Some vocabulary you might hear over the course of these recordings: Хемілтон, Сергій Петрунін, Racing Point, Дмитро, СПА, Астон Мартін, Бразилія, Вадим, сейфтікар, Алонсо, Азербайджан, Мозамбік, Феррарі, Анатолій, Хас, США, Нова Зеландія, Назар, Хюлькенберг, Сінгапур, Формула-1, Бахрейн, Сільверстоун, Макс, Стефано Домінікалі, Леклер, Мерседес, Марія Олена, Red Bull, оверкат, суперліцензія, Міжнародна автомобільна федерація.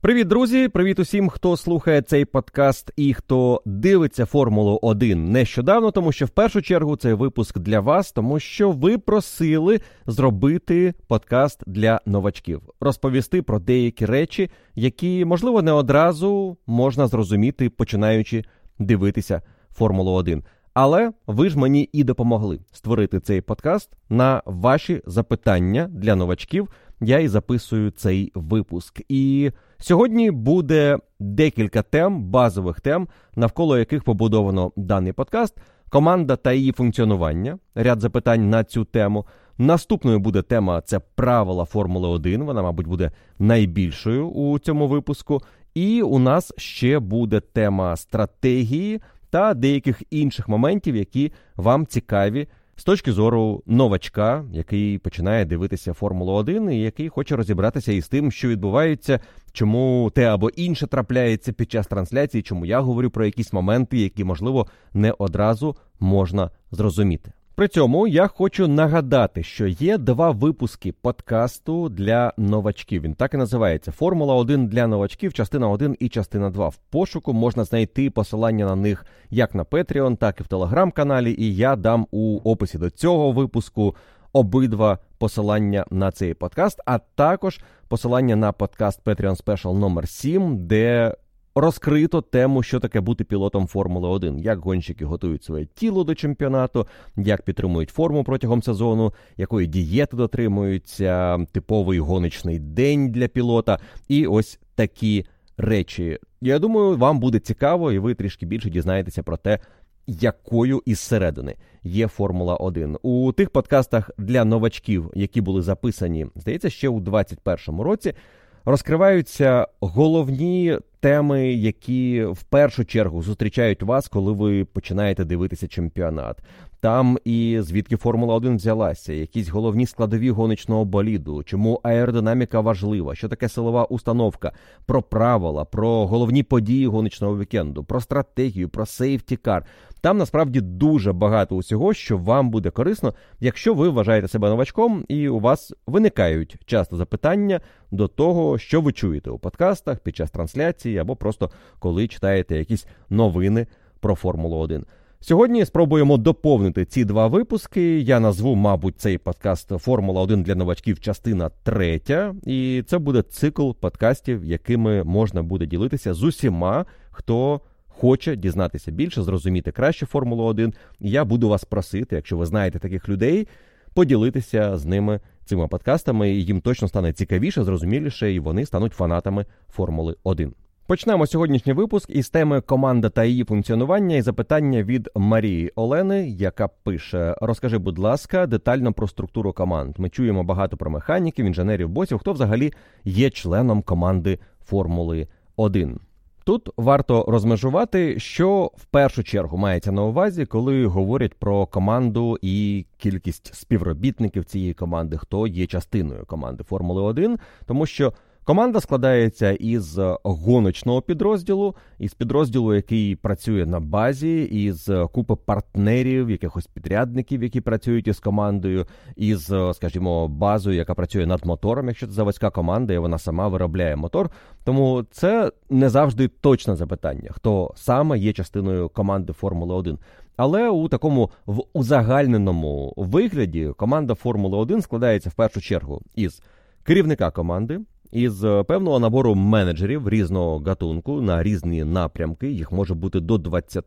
Привіт, друзі! Привіт усім, хто слухає цей подкаст і хто дивиться «Формулу-1» нещодавно, тому що в першу чергу цей випуск для вас, тому що ви просили зробити подкаст для новачків. Розповісти про деякі речі, які, можливо, не одразу можна зрозуміти, починаючи дивитися «Формулу-1». Але ви ж мені і допомогли створити цей подкаст. На ваші запитання для новачків я і записую цей випуск. І сьогодні буде декілька тем, базових тем, навколо яких побудовано даний подкаст. Команда та її функціонування. Ряд запитань на цю тему. Наступною буде тема – це правила Формули-1. Вона, мабуть, буде найбільшою у цьому випуску. І у нас ще буде тема стратегії та деяких інших моментів, які вам цікаві з точки зору новачка, який починає дивитися «Формулу-1» і який хоче розібратися із тим, що відбувається, чому те або інше трапляється під час трансляції, чому я говорю про якісь моменти, які, можливо, не одразу можна зрозуміти. При цьому я хочу нагадати, що є два випуски подкасту для новачків. Він так і називається «Формула-1 для новачків», частина 1 і частина 2. В пошуку можна знайти посилання на них як на Patreon, так і в Telegram-каналі, і я дам у описі до цього випуску обидва посилання на цей подкаст, а також посилання на подкаст Patreon Special номер 7, де розкрито тему, що таке бути пілотом Формули-1, як гонщики готують своє тіло до чемпіонату, як підтримують форму протягом сезону, якої дієти дотримуються, типовий гоночний день для пілота і ось такі речі. Я думаю, вам буде цікаво і ви трішки більше дізнаєтеся про те, якою із середини є Формула-1. У тих подкастах для новачків, які були записані, здається, ще у 2021 році, розкриваються головні теми, які в першу чергу зустрічають вас, коли ви починаєте дивитися чемпіонат. Там і звідки Формула-1 взялася, якісь головні складові гоночного боліду, чому аеродинаміка важлива, що таке силова установка, про правила, про головні події гоночного вікенду, про стратегію, про сейфті-кар. Там насправді дуже багато усього, що вам буде корисно, якщо ви вважаєте себе новачком і у вас виникають часто запитання до того, що ви чуєте у подкастах, під час трансляції або просто коли читаєте якісь новини про Формулу-1. Сьогодні спробуємо доповнити ці два випуски. Я назву, мабуть, цей подкаст «Формула-1 для новачків. Частина 3». І це буде цикл подкастів, якими можна буде ділитися з усіма, хто хоче дізнатися більше, зрозуміти краще Формулу-1. Я буду вас просити, якщо ви знаєте таких людей, поділитися з ними цими подкастами. І їм точно стане цікавіше, зрозуміліше, і вони стануть фанатами Формули-1. Почнемо сьогоднішній випуск із теми «Команда та її функціонування» і запитання від Марії Олени, яка пише: «Розкажи, будь ласка, детально про структуру команд. Ми чуємо багато про механіків, інженерів, босів. Хто взагалі є членом команди Формули-1?» Тут варто розмежувати, що в першу чергу мається на увазі, коли говорять про команду і кількість співробітників цієї команди, хто є частиною команди Формули-1, тому що команда складається із гоночного підрозділу, із підрозділу, який працює на базі, із купи партнерів, якихось підрядників, які працюють із командою, із, скажімо, базою, яка працює над мотором, якщо це заводська команда, і вона сама виробляє мотор. Тому це не завжди точне запитання, хто саме є частиною команди Формули-1. Але у такому узагальненому вигляді команда Формули-1 складається в першу чергу із керівника команди, із певного набору менеджерів різного гатунку на різні напрямки, їх може бути до 20.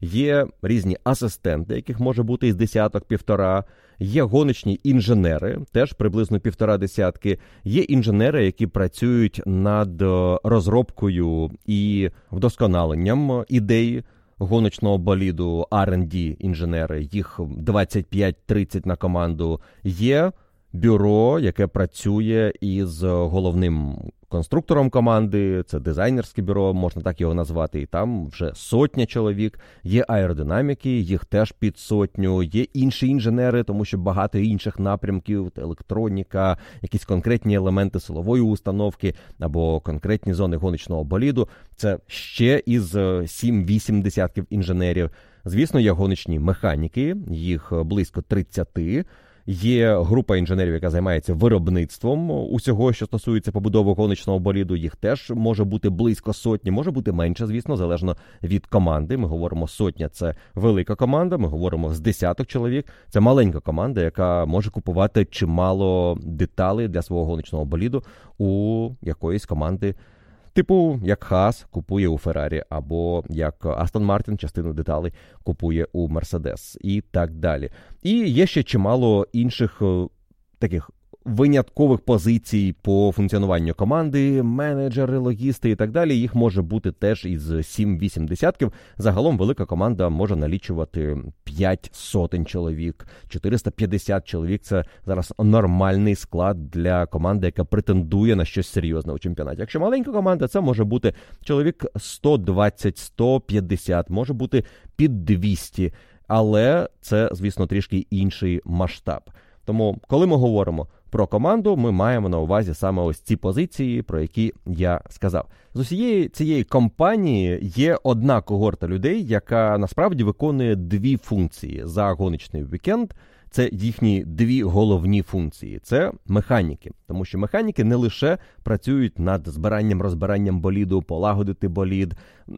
Є різні асистенти, яких може бути із десяток, півтора. Є гоночні інженери, теж приблизно півтора десятки. Є інженери, які працюють над розробкою і вдосконаленням ідеї гоночного боліду, R&D-інженери. Їх 25-30 на команду. Є бюро, яке працює із головним конструктором команди, це дизайнерське бюро, можна так його назвати, і там вже сотня чоловік, є аеродинаміки, їх теж під сотню, є інші інженери, тому що багато інших напрямків, електроніка, якісь конкретні елементи силової установки або конкретні зони гоночного боліду, це ще із 7-8 десятків інженерів. Звісно, є гоночні механіки, їх близько 30, Є група інженерів, яка займається виробництвом усього, що стосується побудови гоночного боліду. Їх теж може бути близько сотні, може бути менше, звісно, залежно від команди. Ми говоримо, сотня – це велика команда, ми говоримо з десяток чоловік. Це маленька команда, яка може купувати чимало деталей для свого гоночного боліду у якоїсь команди. Типу, як Хас купує у Феррарі, або як Астон Мартін частину деталей купує у Мерседес і так далі. І є ще чимало інших таких виняткових позицій по функціонуванню команди, менеджери, логісти і так далі. Їх може бути теж із 7-8 десятків. Загалом велика команда може налічувати 5 сотень чоловік, 450 чоловік. Це зараз нормальний склад для команди, яка претендує на щось серйозне у чемпіонаті. Якщо маленька команда, це може бути чоловік 120-150, може бути під 200. Але це, звісно, трішки інший масштаб. Тому, коли ми говоримо про команду, ми маємо на увазі саме ось ці позиції, про які я сказав. З усієї цієї компанії є одна когорта людей, яка насправді виконує дві функції за гоночний вікенд. Це їхні дві головні функції. Це механіки. Тому що механіки не лише працюють над збиранням, розбиранням боліду, полагодити болід,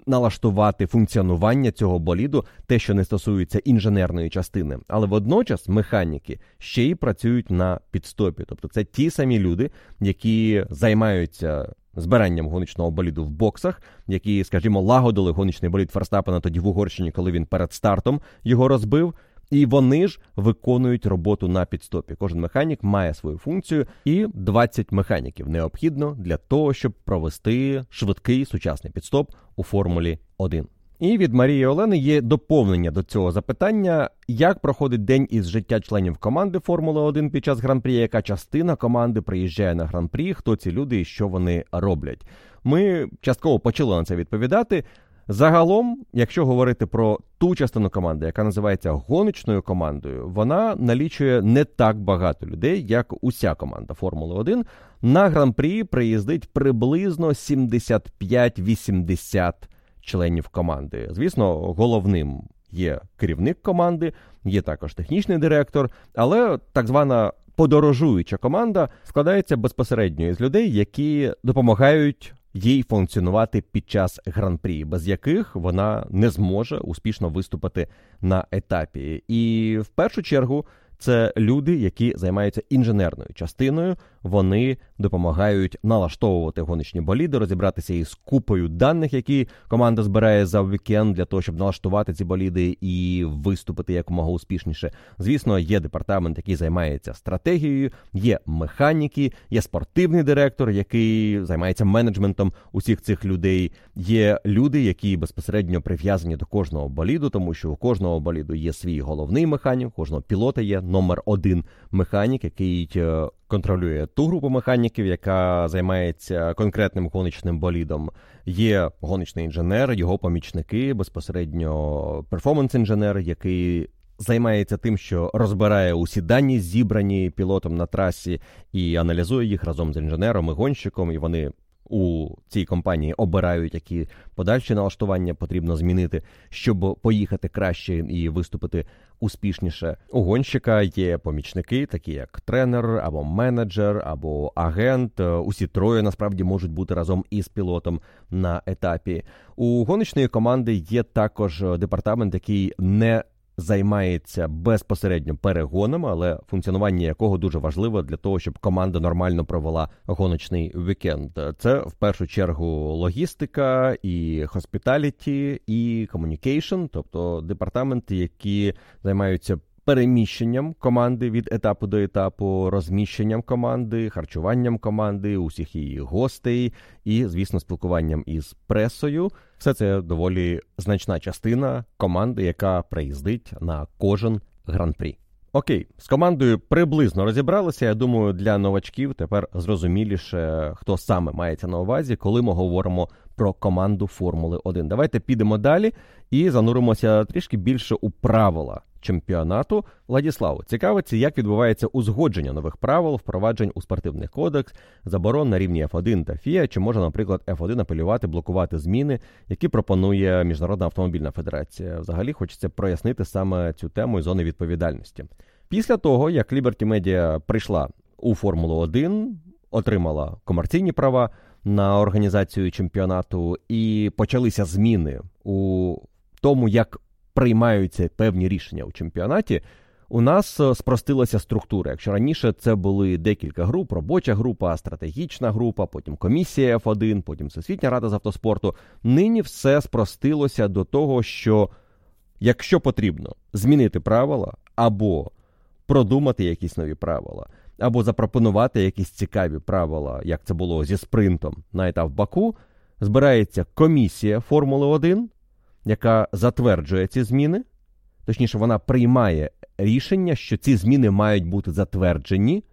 налаштувати функціонування цього боліду, те, що не стосується інженерної частини. Але водночас механіки ще й працюють на підстопі. Тобто це ті самі люди, які займаються збиранням гоночного боліду в боксах, які, скажімо, лагодили гоночний болід Ферстаппена тоді в Угорщині, коли він перед стартом його розбив. І вони ж виконують роботу на підстопі. Кожен механік має свою функцію, і 20 механіків необхідно для того, щоб провести швидкий сучасний підстоп у Формулі-1. І від Марії Олени є доповнення до цього запитання, як проходить день із життя членів команди Формули-1 під час Гран-прі, яка частина команди приїжджає на Гран-прі, хто ці люди і що вони роблять. Ми частково почали на це відповідати. Загалом, якщо говорити про ту частину команди, яка називається гоночною командою, вона налічує не так багато людей, як уся команда Формули-1. На Гран-прі приїздить приблизно 75-80 членів команди. Звісно, головним є керівник команди, є також технічний директор, але так звана подорожуюча команда складається безпосередньо із людей, які допомагають їй функціонувати під час Гран-прі, без яких вона не зможе успішно виступити на етапі. І в першу чергу це люди, які займаються інженерною частиною. Вони допомагають налаштовувати гоночні боліди, розібратися із купою даних, які команда збирає за вікенд для того, щоб налаштувати ці боліди і виступити якомога успішніше. Звісно, є департамент, який займається стратегією, є механіки, є спортивний директор, який займається менеджментом усіх цих людей. Є люди, які безпосередньо прив'язані до кожного боліду, тому що у кожного боліду є свій головний механік, у кожного пілота є номер один механік, який контролює ту групу механіків, яка займається конкретним гоночним болідом. Є гоночний інженер, його помічники, безпосередньо перформанс-інженер, який займається тим, що розбирає усі дані, зібрані пілотом на трасі, і аналізує їх разом з інженером і гонщиком, і вони у цій компанії обирають, які подальші налаштування потрібно змінити, щоб поїхати краще і виступити успішніше. У гонщика є помічники, такі як тренер, або менеджер, або агент. Усі троє, насправді, можуть бути разом із пілотом на етапі. У гоночної команди є також департамент, який не займається безпосередньо перегоном, але функціонування якого дуже важливо для того, щоб команда нормально провела гоночний вікенд. Це, в першу чергу, логістика і хоспіталіті, і комунікейшн, тобто департаменти, які займаються переміщенням команди від етапу до етапу, розміщенням команди, харчуванням команди, усіх її гостей і, звісно, спілкуванням із пресою. Все це доволі значна частина команди, яка приїздить на кожен гран-прі. Окей, з командою приблизно розібралися. Я думаю, для новачків тепер зрозуміліше, хто саме мається на увазі, коли ми говоримо про команду Формули-1. Давайте підемо далі і зануримося трішки більше у правила чемпіонату. Владіслав, цікавиться, як відбувається узгодження нових правил, впроваджень у спортивний кодекс, заборон на рівні F1 та FIA, чи може, наприклад, F1 апелювати, блокувати зміни, які пропонує Міжнародна автомобільна федерація. Взагалі, хочеться прояснити саме цю тему і зони відповідальності. Після того, як Liberty Media прийшла у Формулу-1, отримала комерційні права на організацію чемпіонату і почалися зміни у тому, як приймаються певні рішення у чемпіонаті, у нас спростилася структура. Якщо раніше це були декілька груп, робоча група, стратегічна група, потім комісія F1, потім Всесвітня рада з автоспорту, нині все спростилося до того, що якщо потрібно змінити правила або продумати якісь нові правила, або запропонувати якісь цікаві правила, як це було зі спринтом на етап Баку, збирається комісія Формули-1, яка затверджує ці зміни, точніше вона приймає рішення, що ці зміни мають бути затверджені,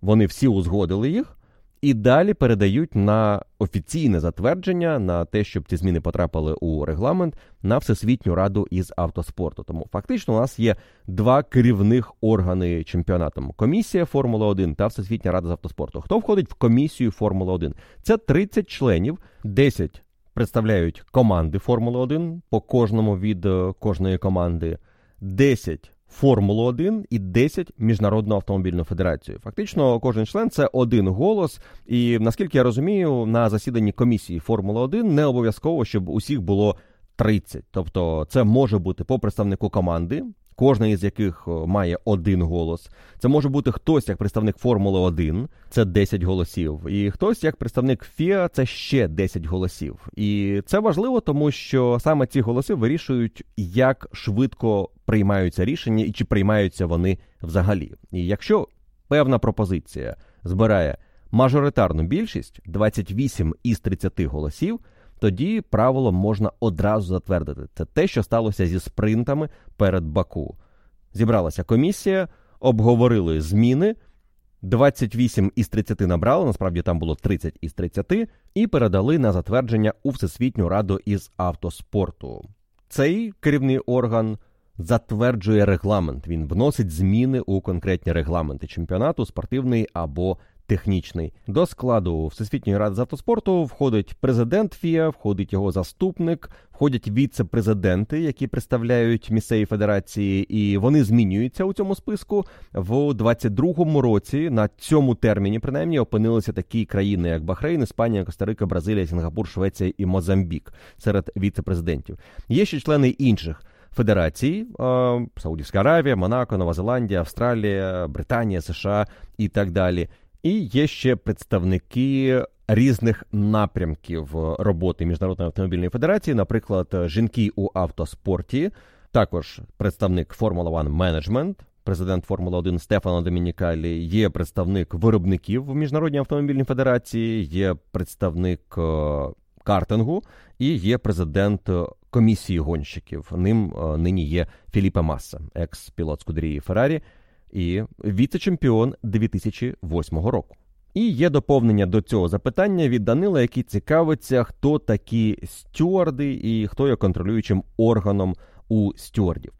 вони всі узгодили їх, і далі передають на офіційне затвердження, на те, щоб ці зміни потрапили у регламент, на Всесвітню раду із автоспорту. Тому фактично у нас є два керівних органи чемпіонату. Комісія Формула-1 та Всесвітня рада з автоспорту. Хто входить в комісію Формула-1? Це 30 членів, 10 представляють команди Формули-1, по кожному від кожної команди 10 Формулу-1 і 10 Міжнародну автомобільну федерацію. Фактично, кожен член – це один голос. І, наскільки я розумію, на засіданні комісії Формула-1 не обов'язково, щоб усіх було 30. Тобто, це може бути по представнику команди, кожна із яких має один голос. Це може бути хтось як представник Формули-1, це 10 голосів. І хтось як представник ФІА, це ще 10 голосів. І це важливо, тому що саме ці голоси вирішують, як швидко приймаються рішення і чи приймаються вони взагалі. І якщо певна пропозиція збирає мажоритарну більшість, 28 із 30 голосів, тоді правило можна одразу затвердити. Це те, що сталося зі спринтами перед Баку. Зібралася комісія, обговорили зміни, 28 із 30 набрали, насправді там було 30 із 30, і передали на затвердження у Всесвітню раду із автоспорту. Цей керівний орган затверджує регламент. Він вносить зміни у конкретні регламенти чемпіонату, спортивний або технічний. До складу Всесвітньої ради з автоспорту входить президент ФІА, входить його заступник, входять віце-президенти, які представляють місцеві федерації, і вони змінюються у цьому списку. В 22-му році на цьому терміні, принаймні, опинилися такі країни, як Бахрейн, Іспанія, Коста-Рика, Бразилія, Сінгапур, Швеція і Мозамбік серед віце-президентів. Є ще члени інших федерації, Саудівська Аравія, Монако, Нова Зеландія, Австралія, Британія, США і так далі. І є ще представники різних напрямків роботи Міжнародної автомобільної федерації, наприклад, жінки у автоспорті, також представник Formula-1 Management, президент Формула-1 Стефано Домінікалі, є представник виробників в Міжнародній автомобільній федерації, є представник картингу і є президент комісії гонщиків. Ним нині є Філіпе Масса, екс-пілот Скудерії Феррарі, і віце-чемпіон 2008 року. І є доповнення до цього запитання від Данила, який цікавиться, хто такі стюарди і хто є контролюючим органом у стюардів.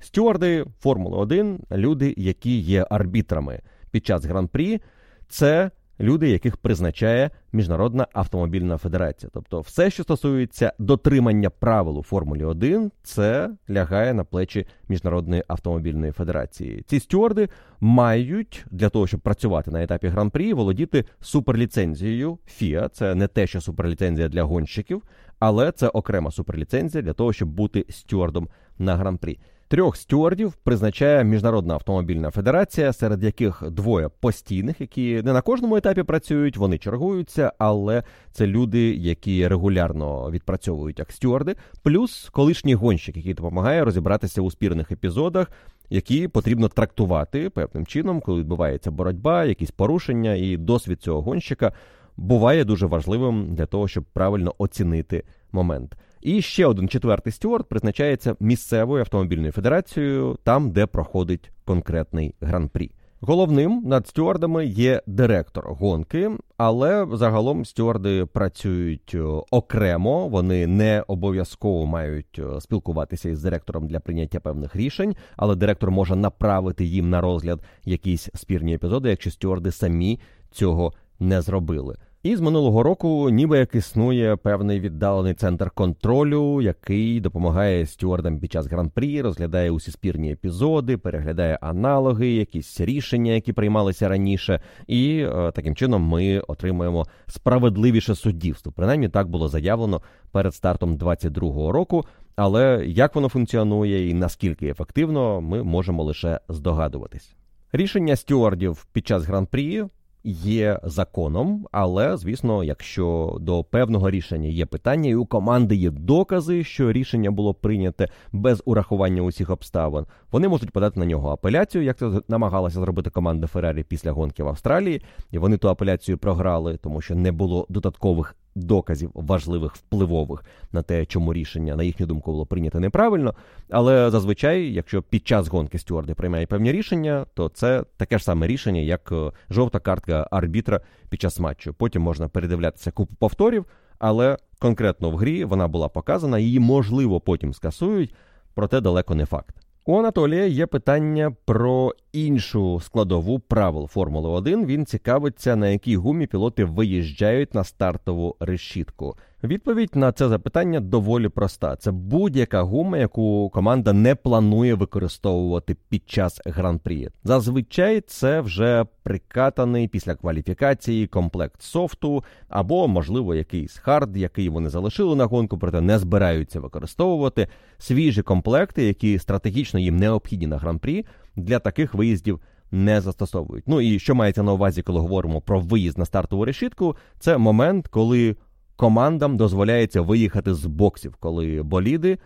Стюарди Формули-1 – люди, які є арбітрами під час Гран-прі. Це люди, яких призначає Міжнародна автомобільна федерація. Тобто все, що стосується дотримання правил у Формулі-1, це лягає на плечі Міжнародної автомобільної федерації. Ці стюарди мають, для того, щоб працювати на етапі Гран-прі, володіти суперліцензією FIA. Це не те, що суперліцензія для гонщиків, але це окрема суперліцензія для того, щоб бути стюардом на Гран-прі. 3 стюардів призначає Міжнародна автомобільна федерація, серед яких 2 постійних, які не на кожному етапі працюють, вони чергуються, але це люди, які регулярно відпрацьовують як стюарди, плюс колишній гонщик, який допомагає розібратися у спірних епізодах, які потрібно трактувати певним чином, коли відбувається боротьба, якісь порушення, і досвід цього гонщика буває дуже важливим для того, щоб правильно оцінити момент. І ще один 4-й стюард призначається місцевою автомобільною федерацією, там, де проходить конкретний гран-прі. Головним над стюардами є директор гонки, але загалом стюарди працюють окремо, вони не обов'язково мають спілкуватися із директором для прийняття певних рішень, але директор може направити їм на розгляд якісь спірні епізоди, якщо стюарди самі цього не зробили. І з минулого року ніби як існує певний віддалений центр контролю, який допомагає стюардам під час гран-прі, розглядає усі спірні епізоди, переглядає аналоги, якісь рішення, які приймалися раніше. І таким чином ми отримуємо справедливіше суддівство. Принаймні так було заявлено перед стартом 2022 року. Але як воно функціонує і наскільки ефективно, ми можемо лише здогадуватись. Рішення стюардів під час гран-прі є законом, але, звісно, якщо до певного рішення є питання і у команди є докази, що рішення було прийняте без урахування усіх обставин, вони можуть подати на нього апеляцію, як це намагалася зробити команда Феррарі після гонки в Австралії, і вони ту апеляцію програли, тому що не було додаткових доказів важливих, впливових на те, чому рішення, на їхню думку, було прийнято неправильно. Але зазвичай, якщо під час гонки стюарди приймає певні рішення, то це таке ж саме рішення, як жовта картка арбітра під час матчу. Потім можна передивлятися купу повторів, але конкретно в грі вона була показана, її, можливо, потім скасують, проте далеко не факт. У Анатолія є питання про іншу складову правил Формули-1. Він цікавиться, на якій гумі пілоти виїжджають на стартову решітку. Відповідь на це запитання доволі проста. Це будь-яка гума, яку команда не планує використовувати під час гран-прі. Зазвичай це вже прикатаний після кваліфікації комплект софту або, можливо, якийсь хард, який вони залишили на гонку, проте не збираються використовувати. Свіжі комплекти, які стратегічно їм необхідні на гран-прі, для таких виїздів не застосовують. Ну і що мається на увазі, коли говоримо про виїзд на стартову решітку, це момент, коли командам дозволяється виїхати з боксів, коли боліди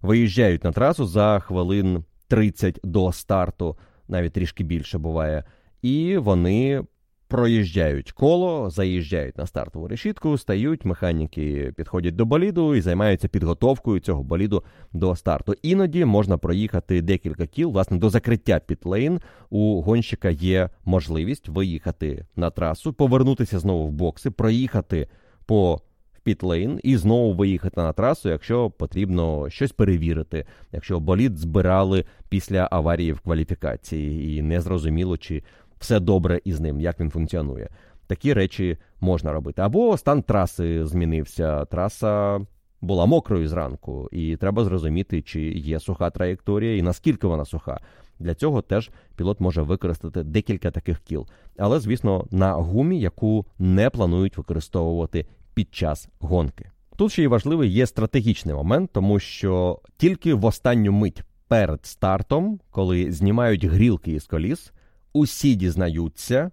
виїжджають на трасу за хвилин 30 до старту, навіть трішки більше буває, і вони проїжджають коло, заїжджають на стартову решітку, стають, механіки підходять до боліду і займаються підготовкою цього боліду до старту. Іноді можна проїхати декілька кіл, власне, до закриття пітлейн у гонщика є можливість виїхати на трасу, повернутися знову в бокси, проїхати по пітлейн і знову виїхати на трасу, якщо потрібно щось перевірити, якщо болід збирали після аварії в кваліфікації і не зрозуміло, чи все добре із ним, як він функціонує. Такі речі можна робити. Або стан траси змінився, траса була мокрою зранку, і треба зрозуміти, чи є суха траєкторія і наскільки вона суха. Для цього теж пілот може використати декілька таких кіл. Але, звісно, на гумі, яку не планують використовувати під час гонки. Тут ще й важливий є стратегічний момент, тому що тільки в останню мить перед стартом, коли знімають грілки із коліс, усі дізнаються,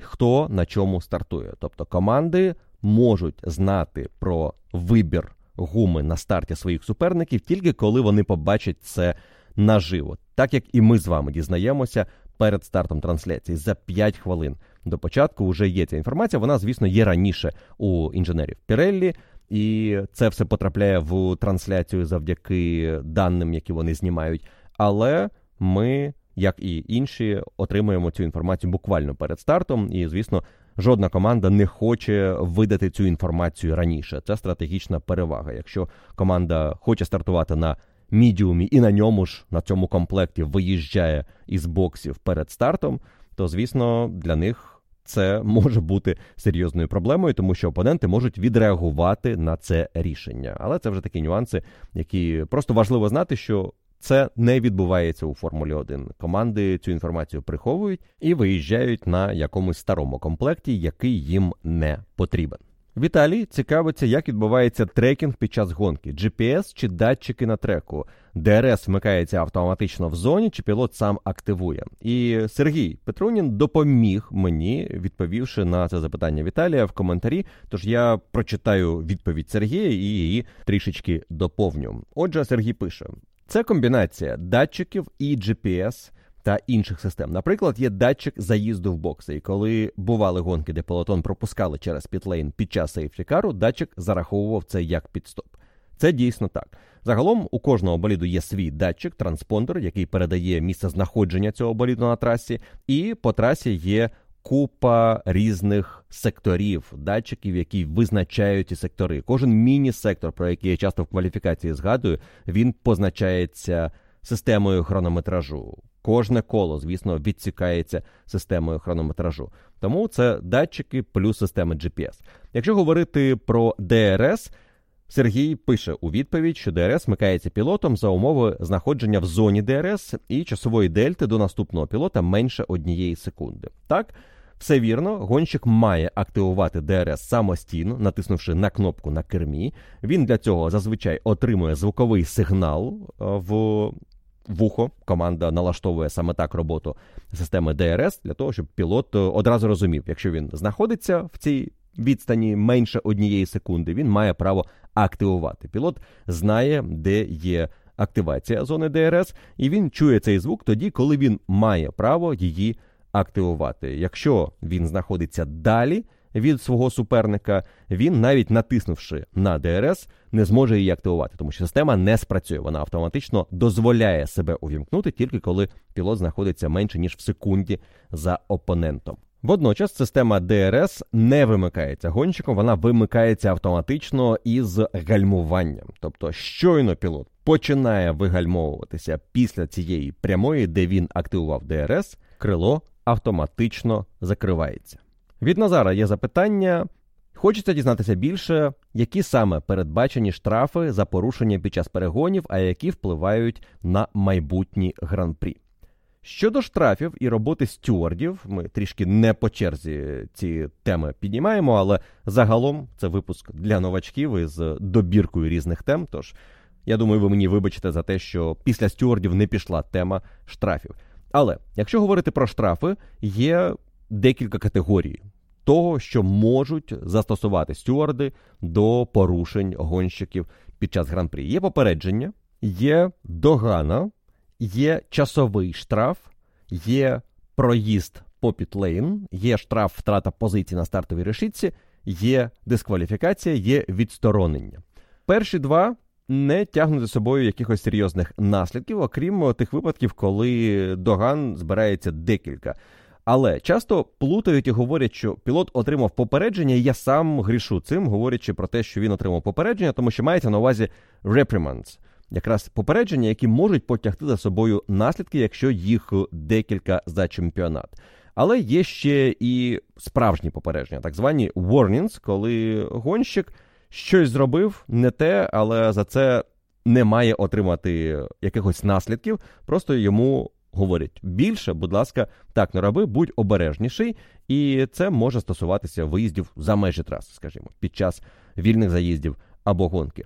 хто на чому стартує. Тобто команди можуть знати про вибір гуми на старті своїх суперників тільки коли вони побачать це наживо. Так як і ми з вами дізнаємося перед стартом трансляції за 5 хвилин. До початку вже є ця інформація, вона, звісно, є раніше у інженерів Піреллі, і це все потрапляє в трансляцію завдяки даним, які вони знімають. Але ми, як і інші, отримуємо цю інформацію буквально перед стартом, і, звісно, жодна команда не хоче видати цю інформацію раніше. Це стратегічна перевага. Якщо команда хоче стартувати на мідіумі і на ньому ж, на цьому комплекті, виїжджає із боксів перед стартом, то, звісно, для них це може бути серйозною проблемою, тому що опоненти можуть відреагувати на це рішення. Але це вже такі нюанси, які просто важливо знати, що це не відбувається у Формулі 1. Команди цю інформацію приховують і виїжджають на якомусь старому комплекті, який їм не потрібен. Віталій цікавиться, як відбувається трекінг під час гонки. GPS чи датчики на треку? ДРС вмикається автоматично в зоні, чи пілот сам активує? І Сергій Петрунін допоміг мені, відповівши на це запитання Віталія в коментарі, тож я прочитаю відповідь Сергія і її трішечки доповню. Отже, Сергій пише. Це комбінація датчиків і GPS та інших систем. Наприклад, є датчик заїзду в бокси, і коли бували гонки, де пелотон пропускали через пітлейн під час сейфтікару, датчик зараховував це як підстоп. Це дійсно так. Загалом у кожного боліду є свій датчик, транспондер, який передає місце знаходження цього боліду на трасі, і по трасі є купа різних секторів, датчиків, які визначають ці сектори. Кожен міні-сектор, про який я часто в кваліфікації згадую, він позначається системою хронометражу. Кожне коло, звісно, відсікається системою хронометражу. Тому це датчики плюс система GPS. Якщо говорити про ДРС, Сергій пише у відповідь, що ДРС вмикається пілотом за умови знаходження в зоні ДРС і часової дельти до наступного пілота менше 1 секунди. Так, все вірно, гонщик має активувати ДРС самостійно, натиснувши на кнопку на кермі. Він для цього зазвичай отримує звуковий сигнал в вухо. Команда налаштовує саме так роботу системи ДРС, для того, щоб пілот одразу розумів, якщо він знаходиться в цій відстані менше 1 секунди, він має право активувати. Пілот знає, де є активація зони ДРС, і він чує цей звук тоді, коли він має право її активувати. Якщо він знаходиться далі від свого суперника, він, навіть натиснувши на ДРС, не зможе її активувати, тому що система не спрацює. Вона автоматично дозволяє себе увімкнути тільки коли пілот знаходиться менше, ніж в секунді за опонентом. Водночас система ДРС не вимикається гонщиком, вона вимикається автоматично із гальмуванням. Тобто щойно пілот починає вигальмовуватися після цієї прямої, де він активував ДРС, крило автоматично закривається. Від Назара є запитання. Хочеться дізнатися більше, які саме передбачені штрафи за порушення під час перегонів, а які впливають на майбутні гран-прі. Щодо штрафів і роботи стюардів, ми трішки не по черзі ці теми піднімаємо, але загалом це випуск для новачків із добіркою різних тем, тож я думаю, ви мені вибачите за те, що після стюардів не пішла тема штрафів. Але, якщо говорити про штрафи, є декілька категорій того, що можуть застосувати стюарди до порушень гонщиків під час гран-прі. Є попередження, є догана, є часовий штраф, є проїзд по пітлейн, є штраф втрата позиції на стартовій решітці, є дискваліфікація, є відсторонення. Перші два не тягнуть за собою якихось серйозних наслідків, окрім тих випадків, коли доган збирається декілька. Але часто плутають і говорять, що пілот отримав попередження, і я сам грішу цим, говорячи про те, що він отримав попередження, тому що мається на увазі reprimands. Якраз попередження, які можуть потягти за собою наслідки, якщо їх декілька за чемпіонат. Але є ще і справжні попередження, так звані warnings, коли гонщик щось зробив не те, але за це не має отримати якихось наслідків, просто йому говорять більше, будь ласка, так не роби, будь обережніший, і це може стосуватися виїздів за межі траси, скажімо, під час вільних заїздів або гонки.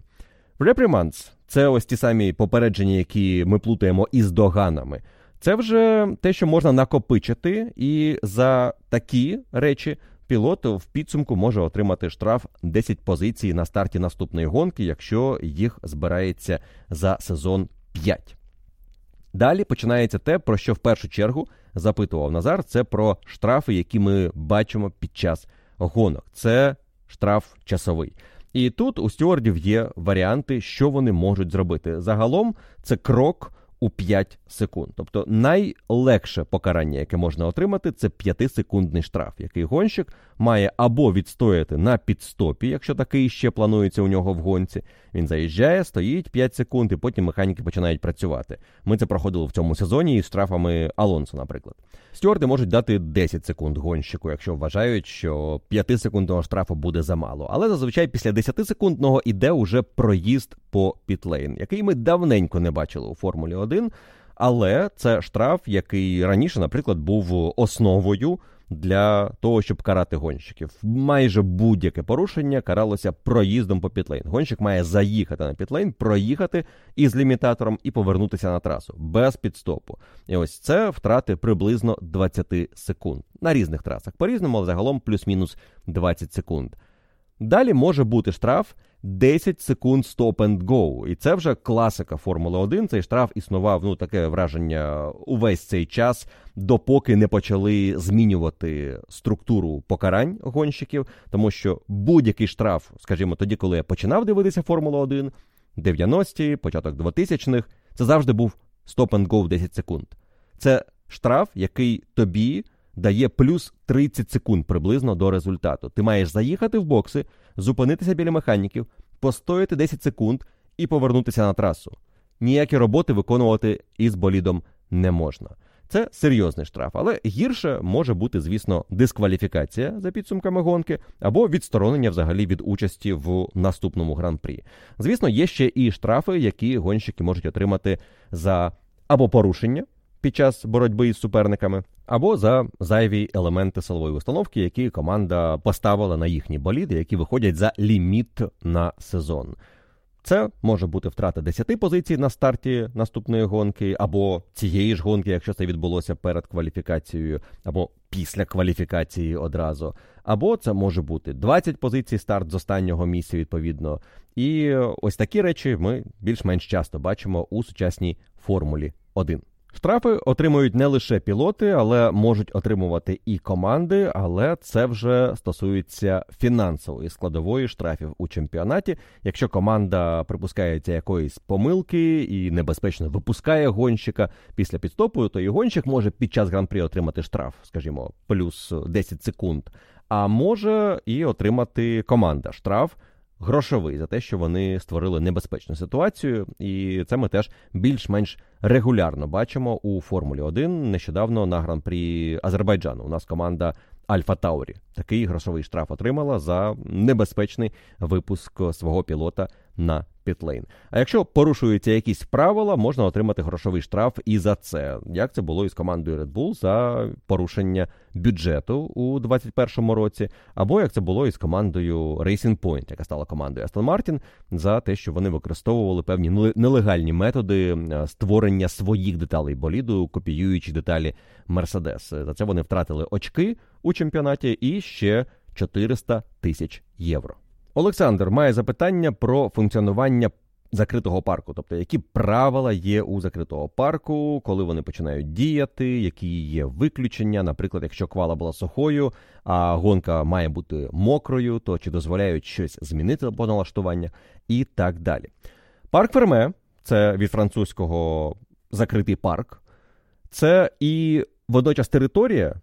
Reprimands – це ось ті самі попередження, які ми плутаємо із доганами. Це вже те, що можна накопичити, і за такі речі пілот в підсумку може отримати штраф 10 позицій на старті наступної гонки, якщо їх збирається за сезон 5. Далі починається те, про що в першу чергу запитував Назар, це про штрафи, які ми бачимо під час гонок. Це штраф часовий. І тут у стюардів є варіанти, що вони можуть зробити. Загалом це крок у 5 секунд. Тобто найлегше покарання, яке можна отримати, це 5-секундний штраф, який гонщик має або відстояти на підстопі, якщо такий ще планується у нього в гонці. Він заїжджає, стоїть 5 секунд, і потім механіки починають працювати. Ми це проходили в цьому сезоні із штрафами Алонсо, наприклад. Стюарди можуть дати 10 секунд гонщику, якщо вважають, що 5-секундного штрафу буде замало. Але зазвичай після 10-секундного іде уже проїзд по пітлейн, який ми давненько не бачили у Формулі-1, але це штраф, який раніше, наприклад, був основою для того, щоб карати гонщиків. Майже будь-яке порушення каралося проїздом по пітлейн. Гонщик має заїхати на пітлейн, проїхати із лімітатором і повернутися на трасу без підстопу. І ось це втрати приблизно 20 секунд. На різних трасах по-різному, але загалом плюс-мінус 20 секунд. Далі може бути штраф 10 секунд stop and go. І це вже класика Формули-1. Цей штраф існував, таке враження увесь цей час, допоки не почали змінювати структуру покарань гонщиків. Тому що будь-який штраф, скажімо, тоді, коли я починав дивитися Формулу-1, 90-ті, початок 2000-х, це завжди був stop and go в 10 секунд. Це штраф, який тобі дає плюс 30 секунд приблизно до результату. Ти маєш заїхати в бокси, зупинитися біля механіків, постояти 10 секунд і повернутися на трасу. Ніякі роботи виконувати із болідом не можна. Це серйозний штраф, але гірше може бути, звісно, дискваліфікація за підсумками гонки або відсторонення взагалі від участі в наступному гран-прі. Звісно, є ще і штрафи, які гонщики можуть отримати за або порушення під час боротьби із суперниками, або за зайві елементи силової установки, які команда поставила на їхні боліди, які виходять за ліміт на сезон. Це може бути втрата 10 позицій на старті наступної гонки, або цієї ж гонки, якщо це відбулося перед кваліфікацією, або після кваліфікації одразу. Або це може бути 20 позицій старт з останнього місця, відповідно. І ось такі речі ми більш-менш часто бачимо у сучасній Формулі 1. Штрафи отримують не лише пілоти, але можуть отримувати і команди, але це вже стосується фінансової складової штрафів у чемпіонаті. Якщо команда припускається якоїсь помилки і небезпечно випускає гонщика після підстопу, то і гонщик може під час гран-прі отримати штраф, скажімо, плюс 10 секунд, а може і отримати команда штраф, грошовий, за те, що вони створили небезпечну ситуацію, і це ми теж більш-менш регулярно бачимо у Формулі 1. Нещодавно на гран-прі Азербайджану у нас команда Альфа Таурі такий грошовий штраф отримала за небезпечний випуск свого пілота на пітлейн. А якщо порушуються якісь правила, можна отримати грошовий штраф і за це. Як це було із командою Red Bull за порушення бюджету у 2021 році, або як це було із командою Racing Point, яка стала командою Астон Мартін, за те, що вони використовували певні нелегальні методи створення своїх деталей боліду, копіюючи деталі Мерседес. За це вони втратили очки у чемпіонаті і ще 400 тисяч євро. Олександр має запитання про функціонування закритого парку, тобто які правила є у закритого парку, коли вони починають діяти, які є виключення, наприклад, якщо квала була сухою, а гонка має бути мокрою, то чи дозволяють щось змінити по налаштуванню і так далі. Парк Ферме, це від французького закритий парк, це і водночас територія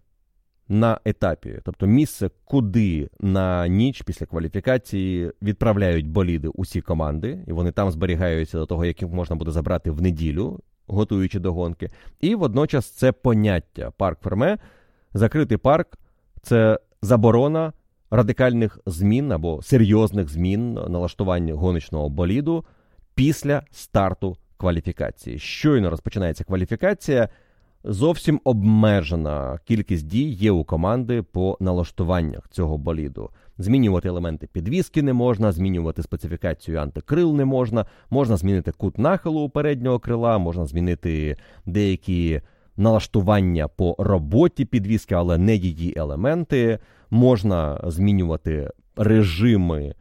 на етапі, тобто місце, куди на ніч після кваліфікації відправляють боліди усі команди, і вони там зберігаються до того, яких можна буде забрати в неділю, готуючи до гонки. І водночас це поняття парк Ферме, закритий парк – це заборона радикальних змін або серйозних змін налаштування гоночного боліду після старту кваліфікації. Щойно розпочинається кваліфікація – зовсім обмежена кількість дій є у команди по налаштуваннях цього боліду. Змінювати елементи підвіски не можна, змінювати специфікацію антикрил не можна, можна змінити кут нахилу переднього крила, можна змінити деякі налаштування по роботі підвіски, але не її елементи, можна змінювати режими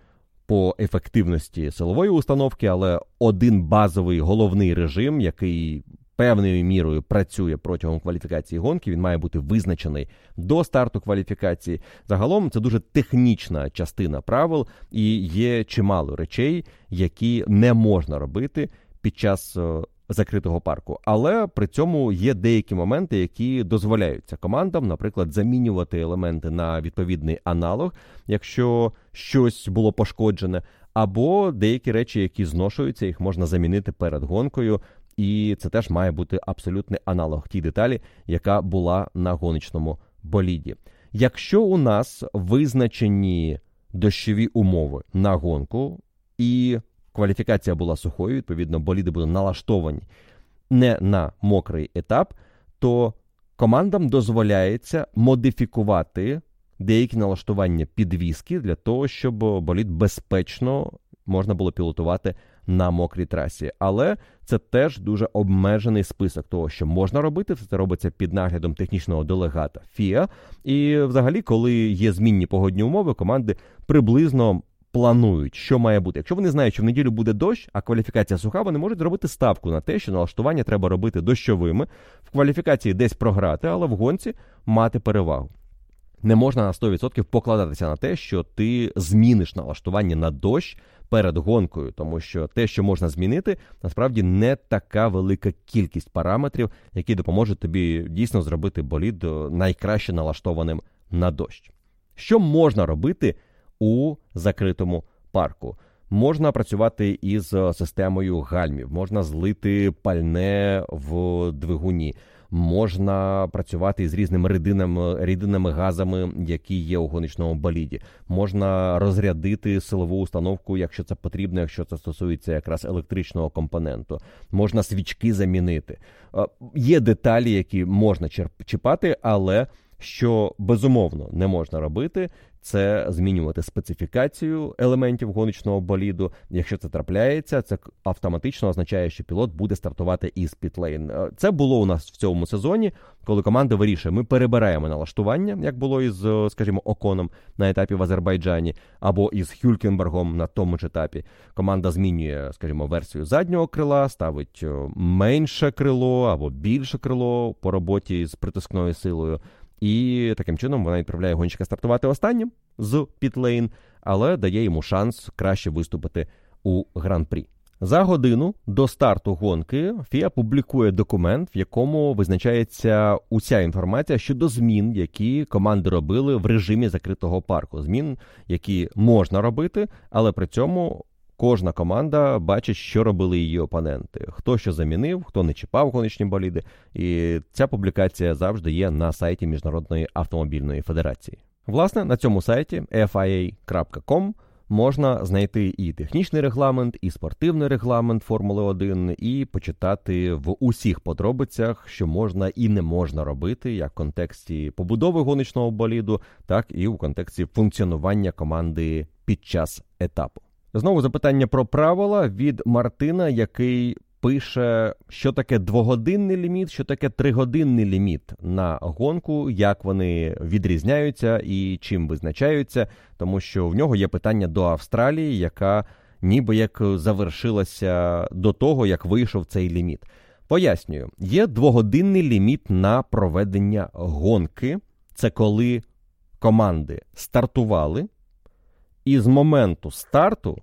по ефективності силової установки, але один базовий головний режим, який певною мірою працює протягом кваліфікації гонки, він має бути визначений до старту кваліфікації. Загалом це дуже технічна частина правил і є чимало речей, які не можна робити під час закритого парку. Але при цьому є деякі моменти, які дозволяються командам, наприклад, замінювати елементи на відповідний аналог, якщо щось було пошкоджене, або деякі речі, які зношуються, їх можна замінити перед гонкою, і це теж має бути абсолютний аналог тій деталі, яка була на гоночному боліді. Якщо у нас визначені дощові умови на гонку, і кваліфікація була сухою, відповідно, боліди були налаштовані не на мокрий етап, то командам дозволяється модифікувати деякі налаштування підвіски для того, щоб болід безпечно можна було пілотувати на мокрій трасі. Але це теж дуже обмежений список того, що можна робити. Все це робиться під наглядом технічного делегата FIA. І взагалі, коли є змінні погодні умови, команди приблизно планують, що має бути. Якщо вони знають, що в неділю буде дощ, а кваліфікація суха, вони можуть зробити ставку на те, що налаштування треба робити дощовими, в кваліфікації десь програти, але в гонці мати перевагу. Не можна на 100% покладатися на те, що ти зміниш налаштування на дощ перед гонкою, тому що те, що можна змінити, насправді не така велика кількість параметрів, які допоможуть тобі дійсно зробити болід найкраще налаштованим на дощ. Що можна робити у закритому парку? Можна працювати із системою гальмів, можна злити пальне в двигуні, можна працювати з різними рідинами, газами, які є у гоночному боліді. Можна розрядити силову установку, якщо це потрібно, якщо це стосується якраз електричного компоненту. Можна свічки замінити. Є деталі, які можна чіпати, але що безумовно не можна робити, це змінювати специфікацію елементів гоночного боліду. Якщо це трапляється, це автоматично означає, що пілот буде стартувати із пітлейн. Це було у нас в цьому сезоні, коли команда вирішує, ми перебираємо налаштування, як було із, скажімо, Оконом на етапі в Азербайджані, або із Хюлькенбергом на тому ж етапі. Команда змінює, скажімо, версію заднього крила, ставить менше крило або більше крило по роботі з притискною силою. І таким чином вона відправляє гонщика стартувати останнім з пітлейн, але дає йому шанс краще виступити у гран-прі. За годину до старту гонки ФІА публікує документ, в якому визначається уся інформація щодо змін, які команди робили в режимі закритого парку. Змін, які можна робити, але при цьому кожна команда бачить, що робили її опоненти, хто що замінив, хто не чіпав гоночні боліди. І ця публікація завжди є на сайті Міжнародної автомобільної федерації. Власне, на цьому сайті fia.com можна знайти і технічний регламент, і спортивний регламент Формули-1, і почитати в усіх подробицях, що можна і не можна робити, як в контексті побудови гоночного боліду, так і в контексті функціонування команди під час етапу. Знову запитання про правила від Мартина, який пише, що таке двогодинний ліміт, що таке тригодинний ліміт на гонку, як вони відрізняються і чим визначаються, тому що в нього є питання до Австралії, яка ніби як завершилася до того, як вийшов цей ліміт. Пояснюю, є двогодинний ліміт на проведення гонки, це коли команди стартували, і з моменту старту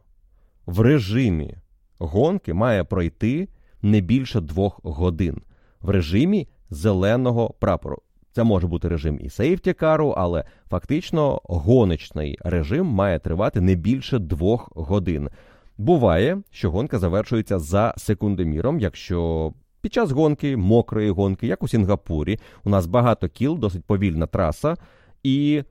в режимі гонки має пройти не більше 2 годин в режимі зеленого прапору. Це може бути режим і сейфтікару, але фактично гоночний режим має тривати не більше 2 годин. Буває, що гонка завершується за секундоміром, якщо під час гонки, мокрої гонки, як у Сінгапурі, у нас багато кіл, досить повільна траса, і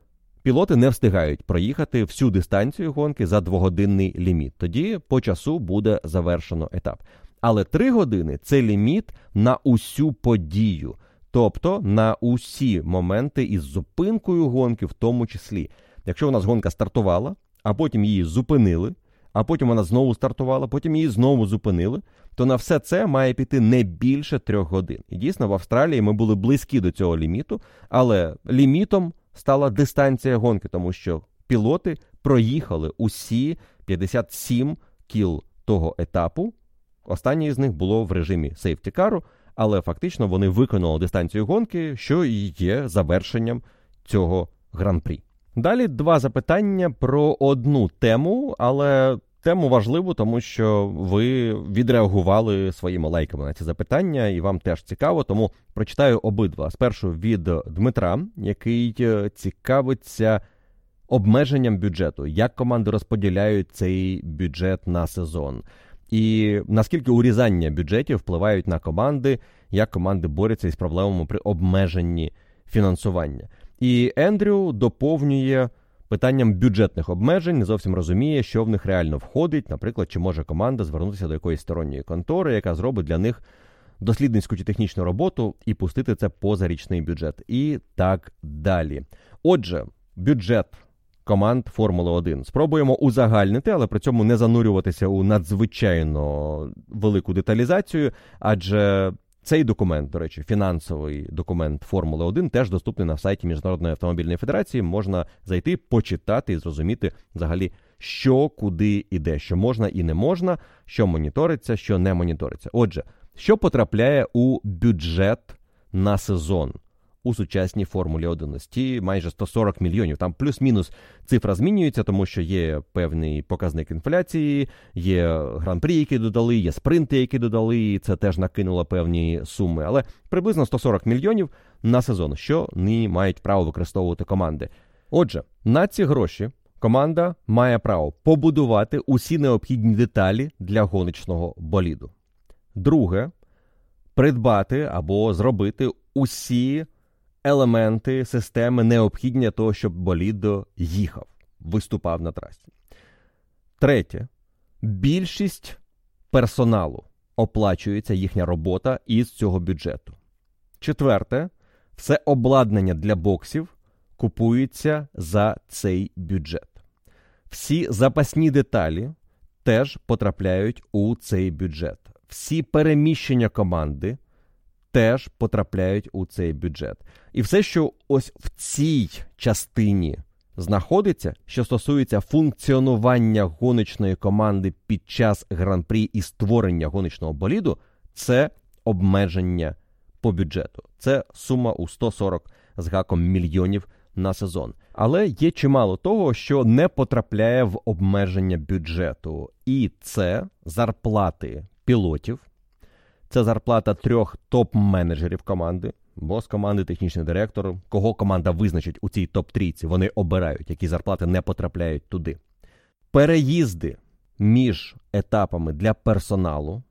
пілоти не встигають проїхати всю дистанцію гонки за 2-годинний ліміт. Тоді по часу буде завершено етап. Але 3 години – це ліміт на усю подію, тобто на усі моменти із зупинкою гонки в тому числі. Якщо у нас гонка стартувала, а потім її зупинили, а потім вона знову стартувала, потім її знову зупинили, то на все це має піти не більше 3 годин. І дійсно, в Австралії ми були близькі до цього ліміту, але лімітом стала дистанція гонки, тому що пілоти проїхали усі 57 кіл того етапу. Останнє з них було в режимі сейфтікару, але фактично вони виконали дистанцію гонки, що і є завершенням цього гран-прі. Далі 2 запитання про одну тему, але тему важливу, тому що ви відреагували своїми лайками на ці запитання, і вам теж цікаво, тому прочитаю обидва. Спершу від Дмитра, який цікавиться обмеженням бюджету, як команди розподіляють цей бюджет на сезон, і наскільки урізання бюджетів впливають на команди, як команди борються із проблемами при обмеженні фінансування. І Ендрю доповнює питанням бюджетних обмежень, не зовсім розуміє, що в них реально входить, наприклад, чи може команда звернутися до якоїсь сторонньої контори, яка зробить для них дослідницьку чи технічну роботу і пустити це поза річний бюджет. І так далі. Отже, бюджет команд Формули-1. Спробуємо узагальнити, але при цьому не занурюватися у надзвичайно велику деталізацію, адже цей документ, до речі, фінансовий документ Формули-1, теж доступний на сайті Міжнародної автомобільної федерації. Можна зайти, почитати і зрозуміти взагалі, що, куди іде, що можна і не можна, що моніториться, що не моніториться. Отже, що потрапляє у бюджет на сезон у сучасній Формулі-1? Ті майже 140 мільйонів. Там плюс-мінус цифра змінюється, тому що є певний показник інфляції, є гран-прі, які додали, є спринти, які додали, і це теж накинуло певні суми. Але приблизно 140 мільйонів на сезон, що не мають право використовувати команди. Отже, на ці гроші команда має право побудувати усі необхідні деталі для гоночного боліду. Друге – придбати або зробити усі елементи системи необхідні для того, щоб болід їхав, виступав на трасі. Третє. Більшість персоналу оплачується їхня робота із цього бюджету. Четверте. Все обладнання для боксів купується за цей бюджет. Всі запасні деталі теж потрапляють у цей бюджет. Всі переміщення команди теж потрапляють у цей бюджет. І все, що ось в цій частині знаходиться, що стосується функціонування гоночної команди під час гран-прі і створення гоночного боліду, це обмеження по бюджету. Це сума у 140 з гаком мільйонів на сезон. Але є чимало того, що не потрапляє в обмеження бюджету. І це зарплати пілотів, це зарплата 3 топ-менеджерів команди, бос команди, технічний директор, кого команда визначить у цій топ-трійці, вони обирають, які зарплати не потрапляють туди. Переїзди між етапами для персоналу,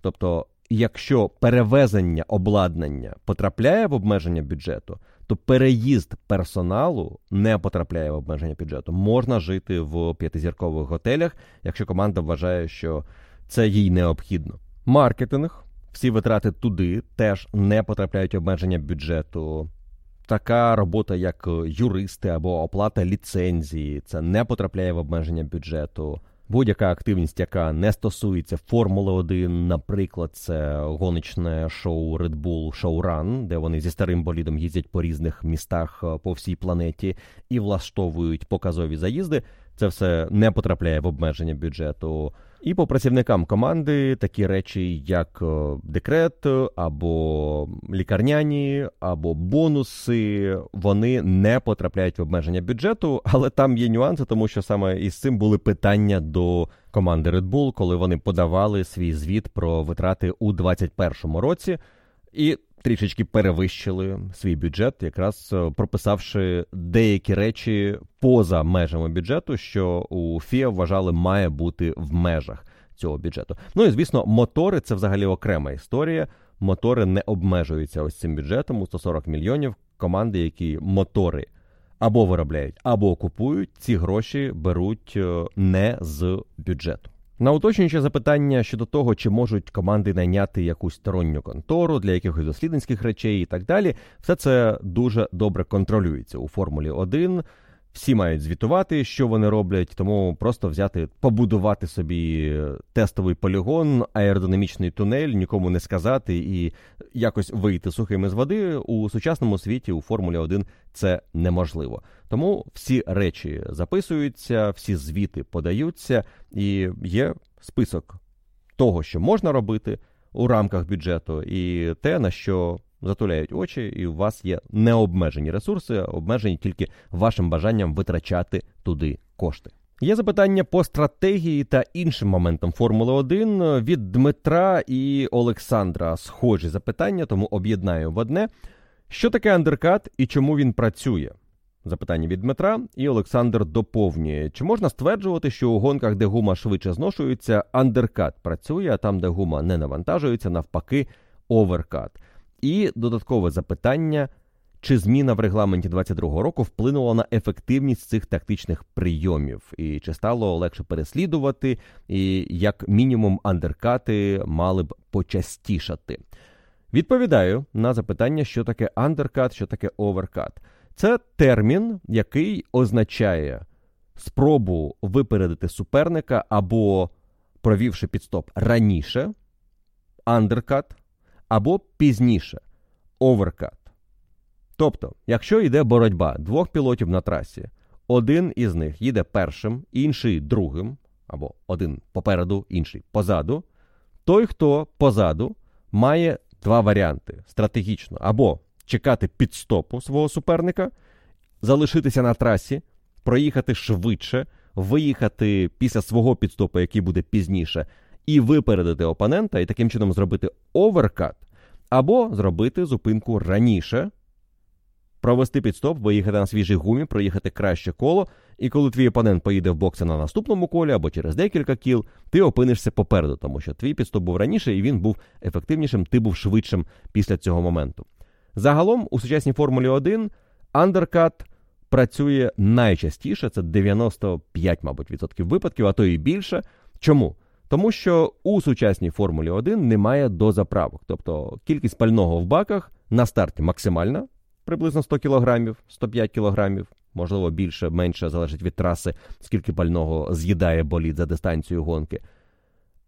тобто якщо перевезення обладнання потрапляє в обмеження бюджету, то переїзд персоналу не потрапляє в обмеження бюджету. Можна жити в 5-зіркових готелях, якщо команда вважає, що це їй необхідно. Маркетинг, всі витрати туди теж не потрапляють в обмеження бюджету. Така робота, як юристи або оплата ліцензії, це не потрапляє в обмеження бюджету. Будь-яка активність, яка не стосується Формули-1, наприклад, це гоночне шоу Red Bull Showrun, де вони зі старим болідом їздять по різних містах по всій планеті і влаштовують показові заїзди, це все не потрапляє в обмеження бюджету. І по працівникам команди такі речі, як декрет, або лікарняні, або бонуси, вони не потрапляють в обмеження бюджету, але там є нюанси, тому що саме із цим були питання до команди Red Bull, коли вони подавали свій звіт про витрати у 2021 році і трішечки перевищили свій бюджет, якраз прописавши деякі речі поза межами бюджету, що у ФІА вважали має бути в межах цього бюджету. Ну і, звісно, мотори – це взагалі окрема історія. Мотори не обмежуються ось цим бюджетом у 140 мільйонів. Команди, які мотори або виробляють, або купують, ці гроші беруть не з бюджету. На уточнююче запитання щодо того, чи можуть команди найняти якусь сторонню контору для якихось дослідницьких речей і так далі, все це дуже добре контролюється у Формулі-1. Всі мають звітувати, що вони роблять, тому просто взяти, побудувати собі тестовий полігон, аеродинамічний тунель, нікому не сказати і якось вийти сухими з води. У сучасному світі, у Формулі-1 це неможливо. Тому всі речі записуються, всі звіти подаються і є список того, що можна робити у рамках бюджету і те, на що затуляють очі, і у вас є необмежені ресурси, обмежені тільки вашим бажанням витрачати туди кошти. Є запитання по стратегії та іншим моментам Формули-1 від Дмитра і Олександра. Схожі запитання, тому об'єднаю в одне. Що таке андеркат і чому він працює? Запитання від Дмитра, і Олександр доповнює. Чи можна стверджувати, що у гонках, де гума швидше зношується, андеркат працює, а там, де гума не навантажується, навпаки, оверкат? І додаткове запитання, чи зміна в регламенті 22-го року вплинула на ефективність цих тактичних прийомів? І чи стало легше переслідувати, і як мінімум андеркати мали б почастішати? Відповідаю на запитання, що таке андеркат, що таке оверкат. Це термін, який означає спробу випередити суперника або, провівши підстоп раніше, андеркат, або пізніше – оверкат. Тобто, якщо йде боротьба двох пілотів на трасі, один із них їде першим, інший – другим, або один попереду, інший – позаду, той, хто позаду, має два варіанти стратегічно. Або чекати підстопу свого суперника, залишитися на трасі, проїхати швидше, виїхати після свого підстопу, який буде пізніше, і випередити опонента, і таким чином зробити оверкат, або зробити зупинку раніше, провести підстоп, виїхати на свіжій гумі, проїхати краще коло, і коли твій опонент поїде в бокси на наступному колі, або через декілька кіл, ти опинишся попереду, тому що твій підстоп був раніше, і він був ефективнішим, ти був швидшим після цього моменту. Загалом у сучасній Формулі 1 андеркат працює найчастіше, це 95, мабуть, відсотків випадків, а то і більше. Чому? Тому що у сучасній Формулі 1 немає дозаправок. Тобто кількість пального в баках на старті максимальна, приблизно 100 кілограмів, 105 кілограмів, можливо, більше, менше, залежить від траси, скільки пального з'їдає болід за дистанцію гонки.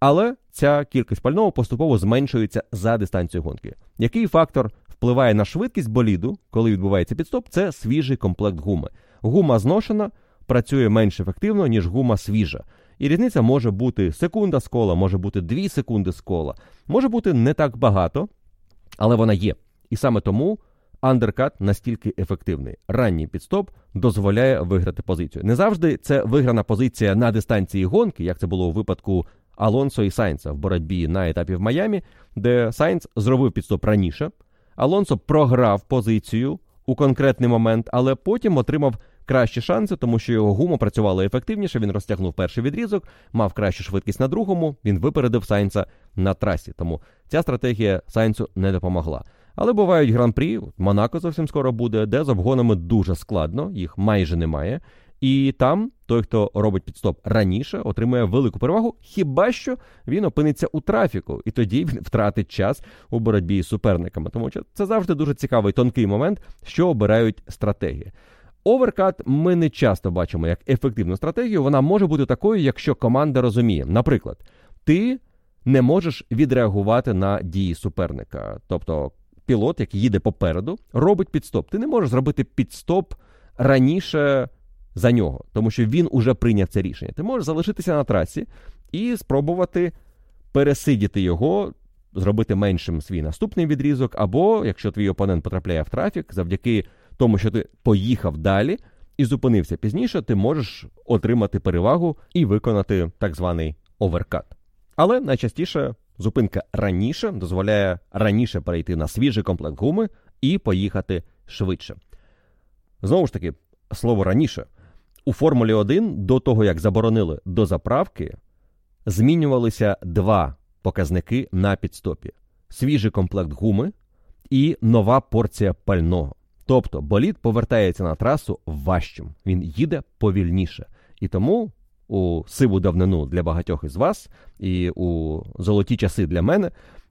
Але ця кількість пального поступово зменшується за дистанцію гонки. Який фактор впливає на швидкість боліду, коли відбувається підстоп? Це свіжий комплект гуми. Гума зношена працює менш ефективно, ніж гума свіжа. І різниця може бути секунда з кола, може бути 2 секунди з кола. Може бути не так багато, але вона є. І саме тому андеркат настільки ефективний. Ранній підстоп дозволяє виграти позицію. Не завжди це виграна позиція на дистанції гонки, як це було у випадку Алонсо і Сайнца в боротьбі на етапі в Майамі, де Сайнц зробив підстоп раніше. Алонсо програв позицію у конкретний момент, але потім отримав кращі шанси, тому що його гума працювала ефективніше, він розтягнув перший відрізок, мав кращу швидкість на другому, він випередив Сайнца на трасі. Тому ця стратегія Сайнцу не допомогла. Але бувають гран-прі, Монако зовсім скоро буде, де з обгонами дуже складно, їх майже немає. І там той, хто робить підстоп раніше, отримує велику перевагу, хіба що він опиниться у трафіку, і тоді він втратить час у боротьбі з суперниками. Тому що це завжди дуже цікавий тонкий момент, що обирають стратегії. Оверкат ми не часто бачимо як ефективну стратегію, вона може бути такою, якщо команда розуміє. Наприклад, ти не можеш відреагувати на дії суперника. Тобто пілот, який їде попереду, робить підстоп. Ти не можеш зробити підстоп раніше за нього, тому що він уже прийняв це рішення. Ти можеш залишитися на трасі і спробувати пересидіти його, зробити меншим свій наступний відрізок, або, якщо твій опонент потрапляє в трафік, завдяки тому, що ти поїхав далі і зупинився пізніше, ти можеш отримати перевагу і виконати так званий оверкат. Але найчастіше зупинка раніше дозволяє раніше перейти на свіжий комплект гуми і поїхати швидше. Знову ж таки, слово «раніше». У Формулі 1 до того, як заборонили дозаправки, змінювалися два показники на підстопі. Свіжий комплект гуми і нова порція пального. Тобто болід повертається на трасу важчим, він їде повільніше. І тому у сиву давнину для багатьох із вас і у золоті часи для мене,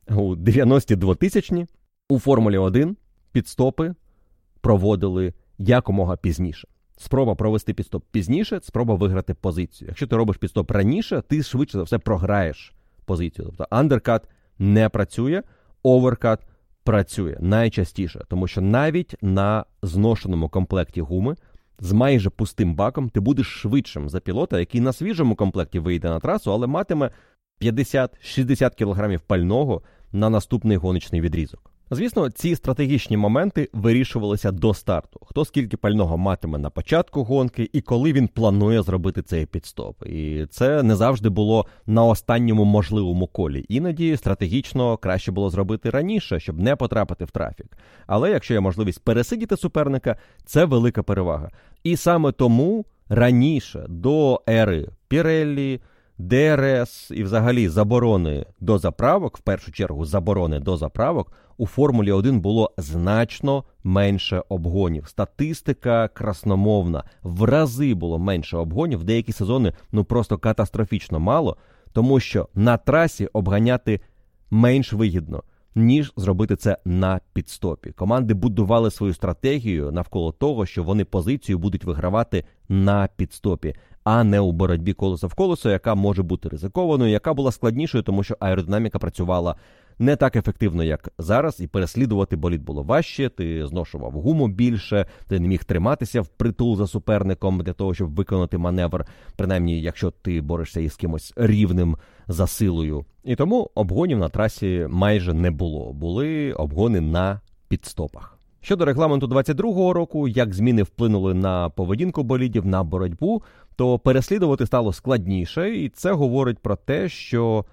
у 92-тисячні, у Формулі 1 підстопи проводили якомога пізніше. Спроба провести підстоп пізніше – спроба виграти позицію. Якщо ти робиш підстоп раніше, ти швидше за все програєш позицію. Тобто андеркат не працює, оверкат працює найчастіше, тому що навіть на зношеному комплекті гуми з майже пустим баком ти будеш швидшим за пілота, який на свіжому комплекті вийде на трасу, але матиме 50-60 кілограмів пального на наступний гоночний відрізок. Звісно, ці стратегічні моменти вирішувалися до старту. Хто скільки пального матиме на початку гонки і коли він планує зробити цей підстоп. І це не завжди було на останньому можливому колі. Іноді стратегічно краще було зробити раніше, щоб не потрапити в трафік. Але якщо є можливість пересидіти суперника, це велика перевага. І саме тому раніше, до ери Піреллі, ДРС і взагалі заборони до заправок, в першу чергу заборони до заправок, у Формулі 1 було значно менше обгонів. Статистика красномовна. В рази було менше обгонів, в деякі сезони просто катастрофічно мало, тому що на трасі обганяти менш вигідно, ніж зробити це на підстопі. Команди будували свою стратегію навколо того, що вони позицію будуть вигравати на підстопі, а не у боротьбі колесо в колесо, яка може бути ризикованою, яка була складнішою, тому що аеродинаміка працювала не так ефективно, як зараз, і переслідувати болід було важче, ти зношував гуму більше, ти не міг триматися впритул за суперником для того, щоб виконати маневр, принаймні, якщо ти борешся із кимось рівним за силою. І тому обгонів на трасі майже не було, були обгони на підстопах. Щодо регламенту 22-го року, як зміни вплинули на поведінку болідів, на боротьбу, то переслідувати стало складніше, і це говорить про те, що,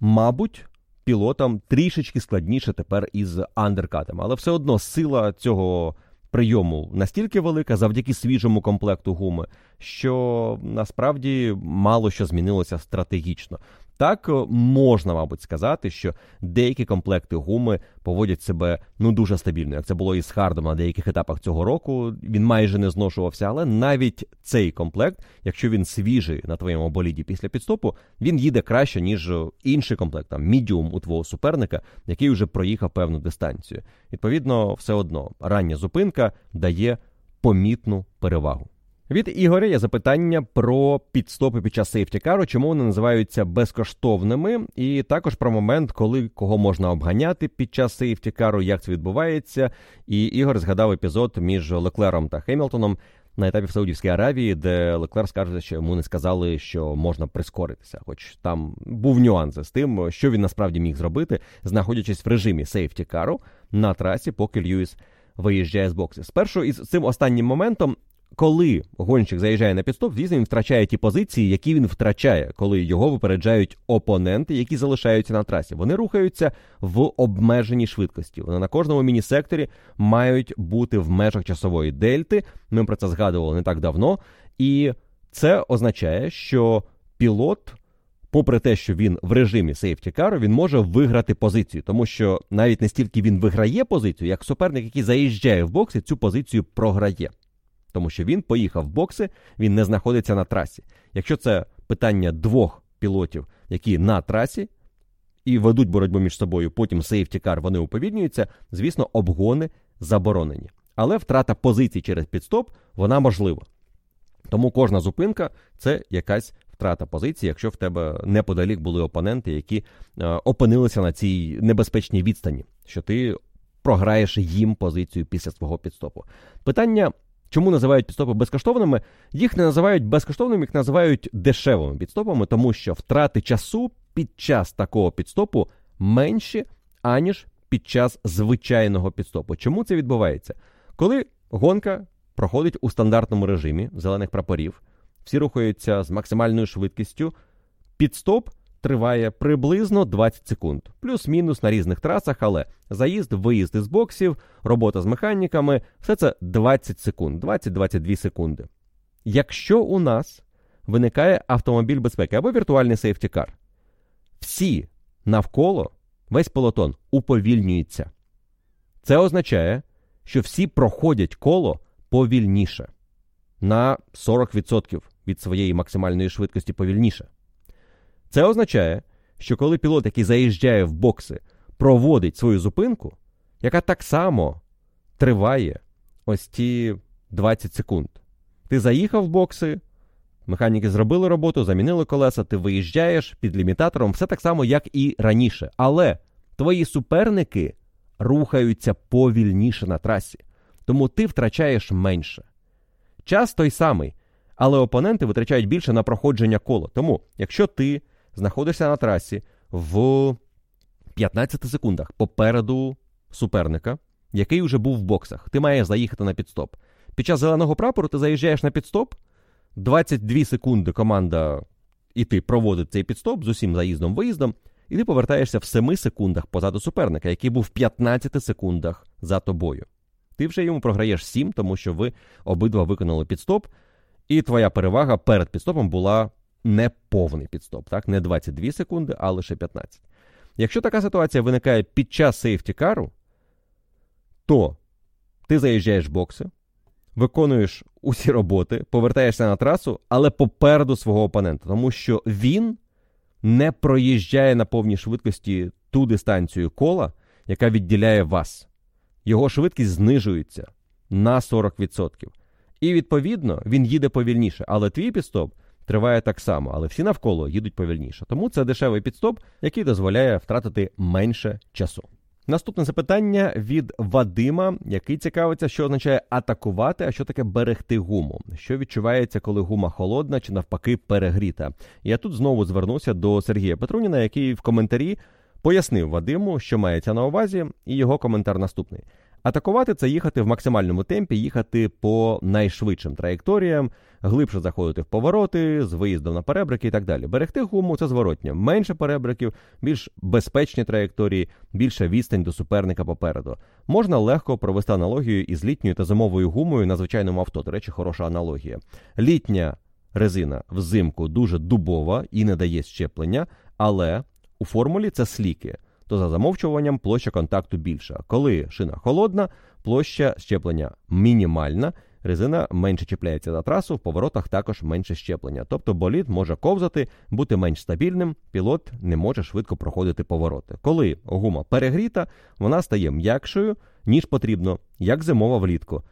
мабуть, пілотам трішечки складніше тепер із андеркатом. Але все одно сила цього прийому настільки велика завдяки свіжому комплекту гуми, що насправді мало що змінилося стратегічно. Так, можна, мабуть, сказати, що деякі комплекти гуми поводять себе, ну, дуже стабільно. Як це було із Хардом на деяких етапах цього року, він майже не зношувався, але навіть цей комплект, якщо він свіжий на твоєму боліді після підстопу, він їде краще, ніж інший комплект, там, мідіум у твого суперника, який вже проїхав певну дистанцію. Відповідно, все одно, рання зупинка дає помітну перевагу. Від Ігоря є запитання про підстопи під час сейфтікару, чому вони називаються безкоштовними, і також про момент, коли кого можна обганяти під час сейфтікару, як це відбувається. І Ігор згадав епізод між Леклером та Хемілтоном на етапі в Саудівській Аравії, де Леклер скаржився, що йому не сказали, що можна прискоритися. Хоч там був нюанс з тим, що він насправді міг зробити, знаходячись в режимі сейфтікару на трасі, поки Льюіс виїжджає з боксів. Спершу із цим останнім моментом, коли гонщик заїжджає на підстоп, звісно, він втрачає ті позиції, які він втрачає, коли його випереджають опоненти, які залишаються на трасі. Вони рухаються в обмеженій швидкості. Вони на кожному міні-секторі мають бути в межах часової дельти. Ми про це згадували не так давно. І це означає, що пілот, попри те, що він в режимі сейфтікару, він може виграти позицію. Тому що навіть не стільки він виграє позицію, як суперник, який заїжджає в бокси, цю позицію програє. Тому що він поїхав в бокси, він не знаходиться на трасі. Якщо це питання двох пілотів, які на трасі і ведуть боротьбу між собою, потім сейфтікар, вони уповільнюються, звісно, обгони заборонені. Але втрата позицій через підстоп, вона можлива. Тому кожна зупинка – це якась втрата позиції, якщо в тебе неподалік були опоненти, які опинилися на цій небезпечній відстані, що ти програєш їм позицію після свого підстопу. Питання – чому називають підстопи безкоштовними? Їх не називають безкоштовними, їх називають дешевими підстопами, тому що втрати часу під час такого підстопу менші, аніж під час звичайного підстопу. Чому це відбувається? Коли гонка проходить у стандартному режимі зелених прапорів, всі рухаються з максимальною швидкістю, підстоп триває приблизно 20 секунд. Плюс-мінус на різних трасах, але заїзд, виїзд із боксів, робота з механіками – все це 20 секунд, 20-22 секунди. Якщо у нас виникає автомобіль безпеки або віртуальний сейфтікар, всі навколо, весь пелотон уповільнюється. Це означає, що всі проходять коло повільніше, на 40% від своєї максимальної швидкості повільніше. Це означає, що коли пілот, який заїжджає в бокси, проводить свою зупинку, яка так само триває ось ті 20 секунд. Ти заїхав в бокси, механіки зробили роботу, замінили колеса, ти виїжджаєш під лімітатором, все так само, як і раніше. Але твої суперники рухаються повільніше на трасі, тому ти втрачаєш менше. Час той самий, але опоненти витрачають більше на проходження кола. Тому, якщо ти знаходишся на трасі в 15 секундах попереду суперника, який вже був в боксах. Ти маєш заїхати на підстоп. Під час зеленого прапору ти заїжджаєш на підстоп, 22 секунди команда і ти проводить цей підстоп з усім заїздом-виїздом, і ти повертаєшся в 7 секундах позаду суперника, який був в 15 секундах за тобою. Ти вже йому програєш 7, тому що ви обидва виконали підстоп, і твоя перевага перед підстопом була не повний підстоп, так? Не 22 секунди, а лише 15. Якщо така ситуація виникає під час сейфтікару, то ти заїжджаєш в бокси, виконуєш усі роботи, повертаєшся на трасу, але попереду свого опонента, тому що він не проїжджає на повній швидкості ту дистанцію кола, яка відділяє вас. Його швидкість знижується на 40%. І, відповідно, він їде повільніше, але твій підстоп триває так само, але всі навколо їдуть повільніше. Тому це дешевий підстоп, який дозволяє втратити менше часу. Наступне запитання від Вадима, який цікавиться, що означає атакувати, а що таке берегти гуму. Що відчувається, коли гума холодна чи навпаки перегріта? Я тут знову звернуся до Сергія Петруніна, який в коментарі пояснив Вадиму, що мається на увазі, і його коментар наступний. Атакувати – це їхати в максимальному темпі, їхати по найшвидшим траєкторіям, глибше заходити в повороти, з виїздом на перебрики і так далі. Берегти гуму – це зворотня. Менше перебриків, більш безпечні траєкторії, більша відстань до суперника попереду. Можна легко провести аналогію із літньою та зимовою гумою на звичайному авто. До речі, хороша аналогія. Літня резина взимку дуже дубова і не дає щеплення, але у формулі це сліки, то за замовчуванням площа контакту більша. Коли шина холодна, площа щеплення мінімальна, резина менше чіпляється за трасу, в поворотах також менше щеплення. Тобто болід може ковзати, бути менш стабільним, пілот не може швидко проходити повороти. Коли гума перегріта, вона стає м'якшою, ніж потрібно, як зимова влітку.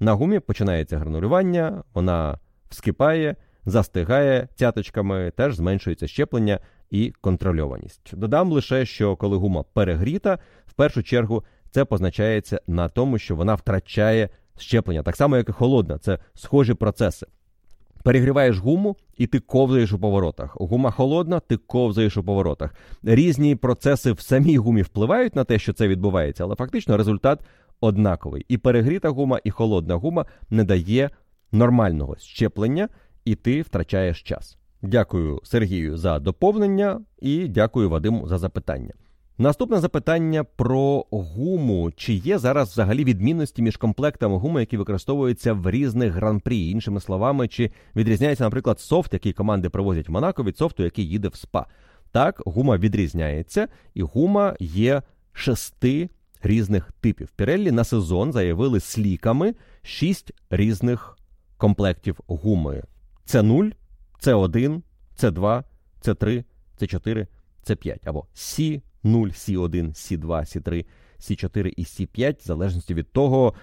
На гумі починається гранулювання, вона вскипає, застигає цяточками, теж зменшується щеплення і контрольованість. Додам лише, що коли гума перегріта, в першу чергу це позначається на тому, що вона втрачає щеплення. Так само, як і холодна. Це схожі процеси. Перегріваєш гуму і ти ковзаєш у поворотах. Гума холодна, ти ковзаєш у поворотах. Різні процеси в самій гумі впливають на те, що це відбувається, але фактично результат однаковий. І перегріта гума, і холодна гума не дає нормального щеплення, і ти втрачаєш час. Дякую Сергію за доповнення і дякую Вадиму за запитання. Наступне запитання про гуму. Чи є зараз взагалі відмінності між комплектами гуми, які використовуються в різних гран-прі? Іншими словами, чи відрізняється, наприклад, софт, який команди привозять в Монако, від софту, який їде в СПА? Так, гума відрізняється, і гума є 6 різних типів. Піреллі на сезон заявили сліками 6 різних комплектів гуми. Це 0, це 1, це 2, це 3, це 4, це 5, або Сі. 0, C1, C2, C3, C4 і C5, в залежності від того,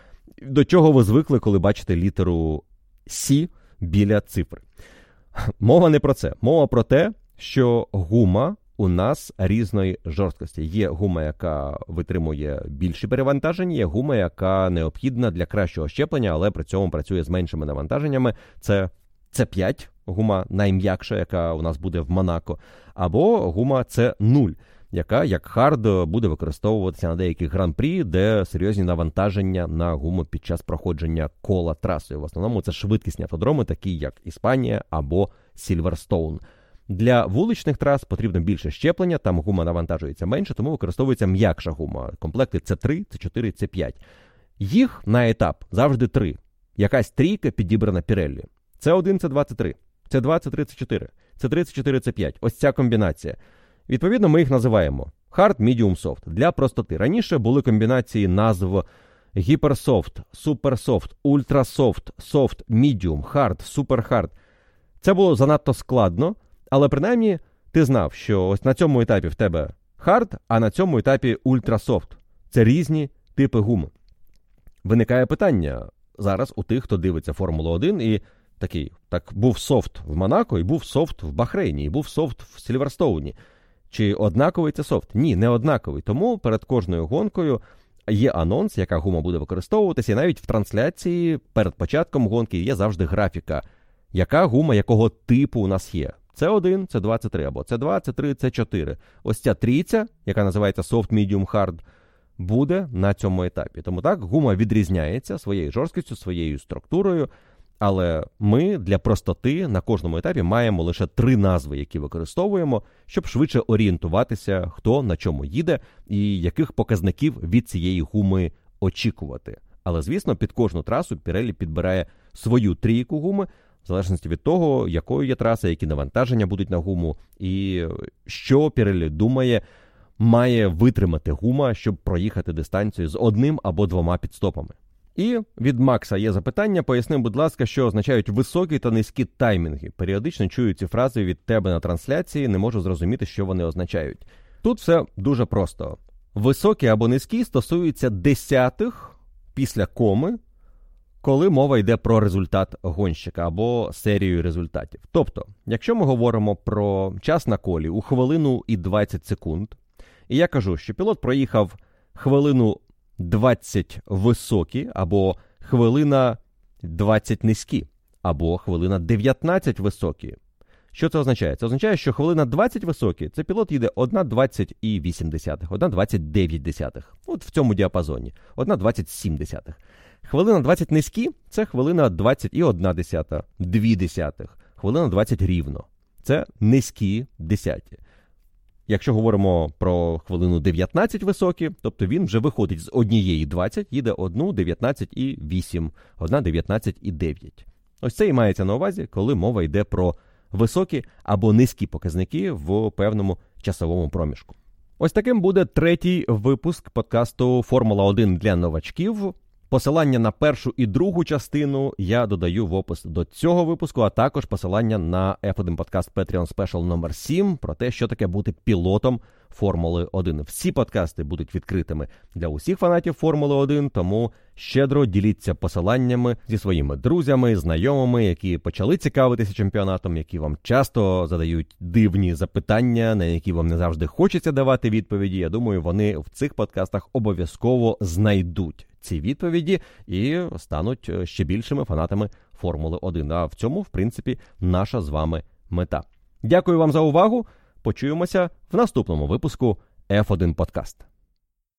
до чого ви звикли, коли бачите літеру C біля цифри. Мова не про це. Мова про те, що гума у нас різної жорсткості. Є гума, яка витримує більші перевантаження, є гума, яка необхідна для кращого щеплення, але при цьому працює з меншими навантаженнями. Це C5 гума, найм'якша, яка у нас буде в Монако, або гума C0, яка, як хард, буде використовуватися на деяких гран-прі, де серйозні навантаження на гуму під час проходження кола трасою. В основному це швидкісні автодроми, такі як Іспанія або Сільверстоун. Для вуличних трас потрібно більше щеплення, там гума навантажується менше, тому використовується м'якша гума. Комплекти C3, C4, C5. Їх на етап завжди 3. Якась трійка підібрана Піреллі. C1, C2, C3. C2, C3, C4. C3, C4, C5. Ось ця комбінація. Відповідно, ми їх називаємо Hard, Medium, Soft. Для простоти. Раніше були комбінації назв Гіперсофт, Суперсофт, Ультрасофт, Софт, Medium, Hard, Суперхард. Це було занадто складно, але принаймні ти знав, що ось на цьому етапі в тебе Hard, а на цьому етапі Ультрасофт. Це різні типи гуми. Виникає питання зараз у тих, хто дивиться Формулу-1 і... Так був софт в Монако, і був софт в Бахрейні, і був софт в Сільверстоуні. Чи однаковий це софт? Ні, не однаковий. Тому перед кожною гонкою є анонс, яка гума буде використовуватися, і навіть в трансляції перед початком гонки є завжди графіка, яка гума, якого типу у нас є. C1, C2, C3, або C2, C3, C4. Ось ця трійця, яка називається Soft, Medium, Hard, буде на цьому етапі. Тому так, гума відрізняється своєю жорсткістю, своєю структурою, але ми для простоти на кожному етапі маємо лише 3 назви, які використовуємо, щоб швидше орієнтуватися, хто на чому їде і яких показників від цієї гуми очікувати. Але, звісно, під кожну трасу Піреллі підбирає свою трійку гуми, в залежності від того, якою є траса, які навантаження будуть на гуму і що Піреллі думає, має витримати гума, щоб проїхати дистанцію з одним або 2 підстопами. І від Макса є запитання. Поясни, будь ласка, що означають високі та низькі таймінги. Періодично чую ці фрази від тебе на трансляції, не можу зрозуміти, що вони означають. Тут все дуже просто. Високі або низькі стосуються 10-х після коми, коли мова йде про результат гонщика або серію результатів. Тобто, якщо ми говоримо про час на колі у 1 хвилину і 20 секунд, і я кажу, що пілот проїхав 1 хвилину 20 високі, або 1 хвилина 20 низькі, або 1 хвилина 19 високі. Що це означає? Це означає, що 1 хвилина 20 високі – це пілот їде 1:20,8, 1:29. От в цьому діапазоні. 1:27. 1:20 низькі – це 1:20,1, 0,2. 1:20 рівно. Це низькі десяті. Якщо говоримо про 1:19 високі, тобто він вже виходить з 1:20, їде 1:19,8, 1:19,9. Ось це і мається на увазі, коли мова йде про високі або низькі показники в певному часовому проміжку. Ось таким буде третій випуск подкасту «Формула-1 для новачків». Посилання на першу і другу частину я додаю в опис до цього випуску, а також посилання на F1 подкаст Patreon Special номер 7 про те, що таке бути пілотом Формули-1. Всі подкасти будуть відкритими для усіх фанатів Формули-1, тому щедро діліться посиланнями зі своїми друзями, знайомими, які почали цікавитися чемпіонатом, які вам часто задають дивні запитання, на які вам не завжди хочеться давати відповіді. Я думаю, вони в цих подкастах обов'язково знайдуть ці відповіді і стануть ще більшими фанатами Формули-1. А в цьому, в принципі, наша з вами мета. Дякую вам за увагу. Почуємося в наступному випуску F1 Podcast.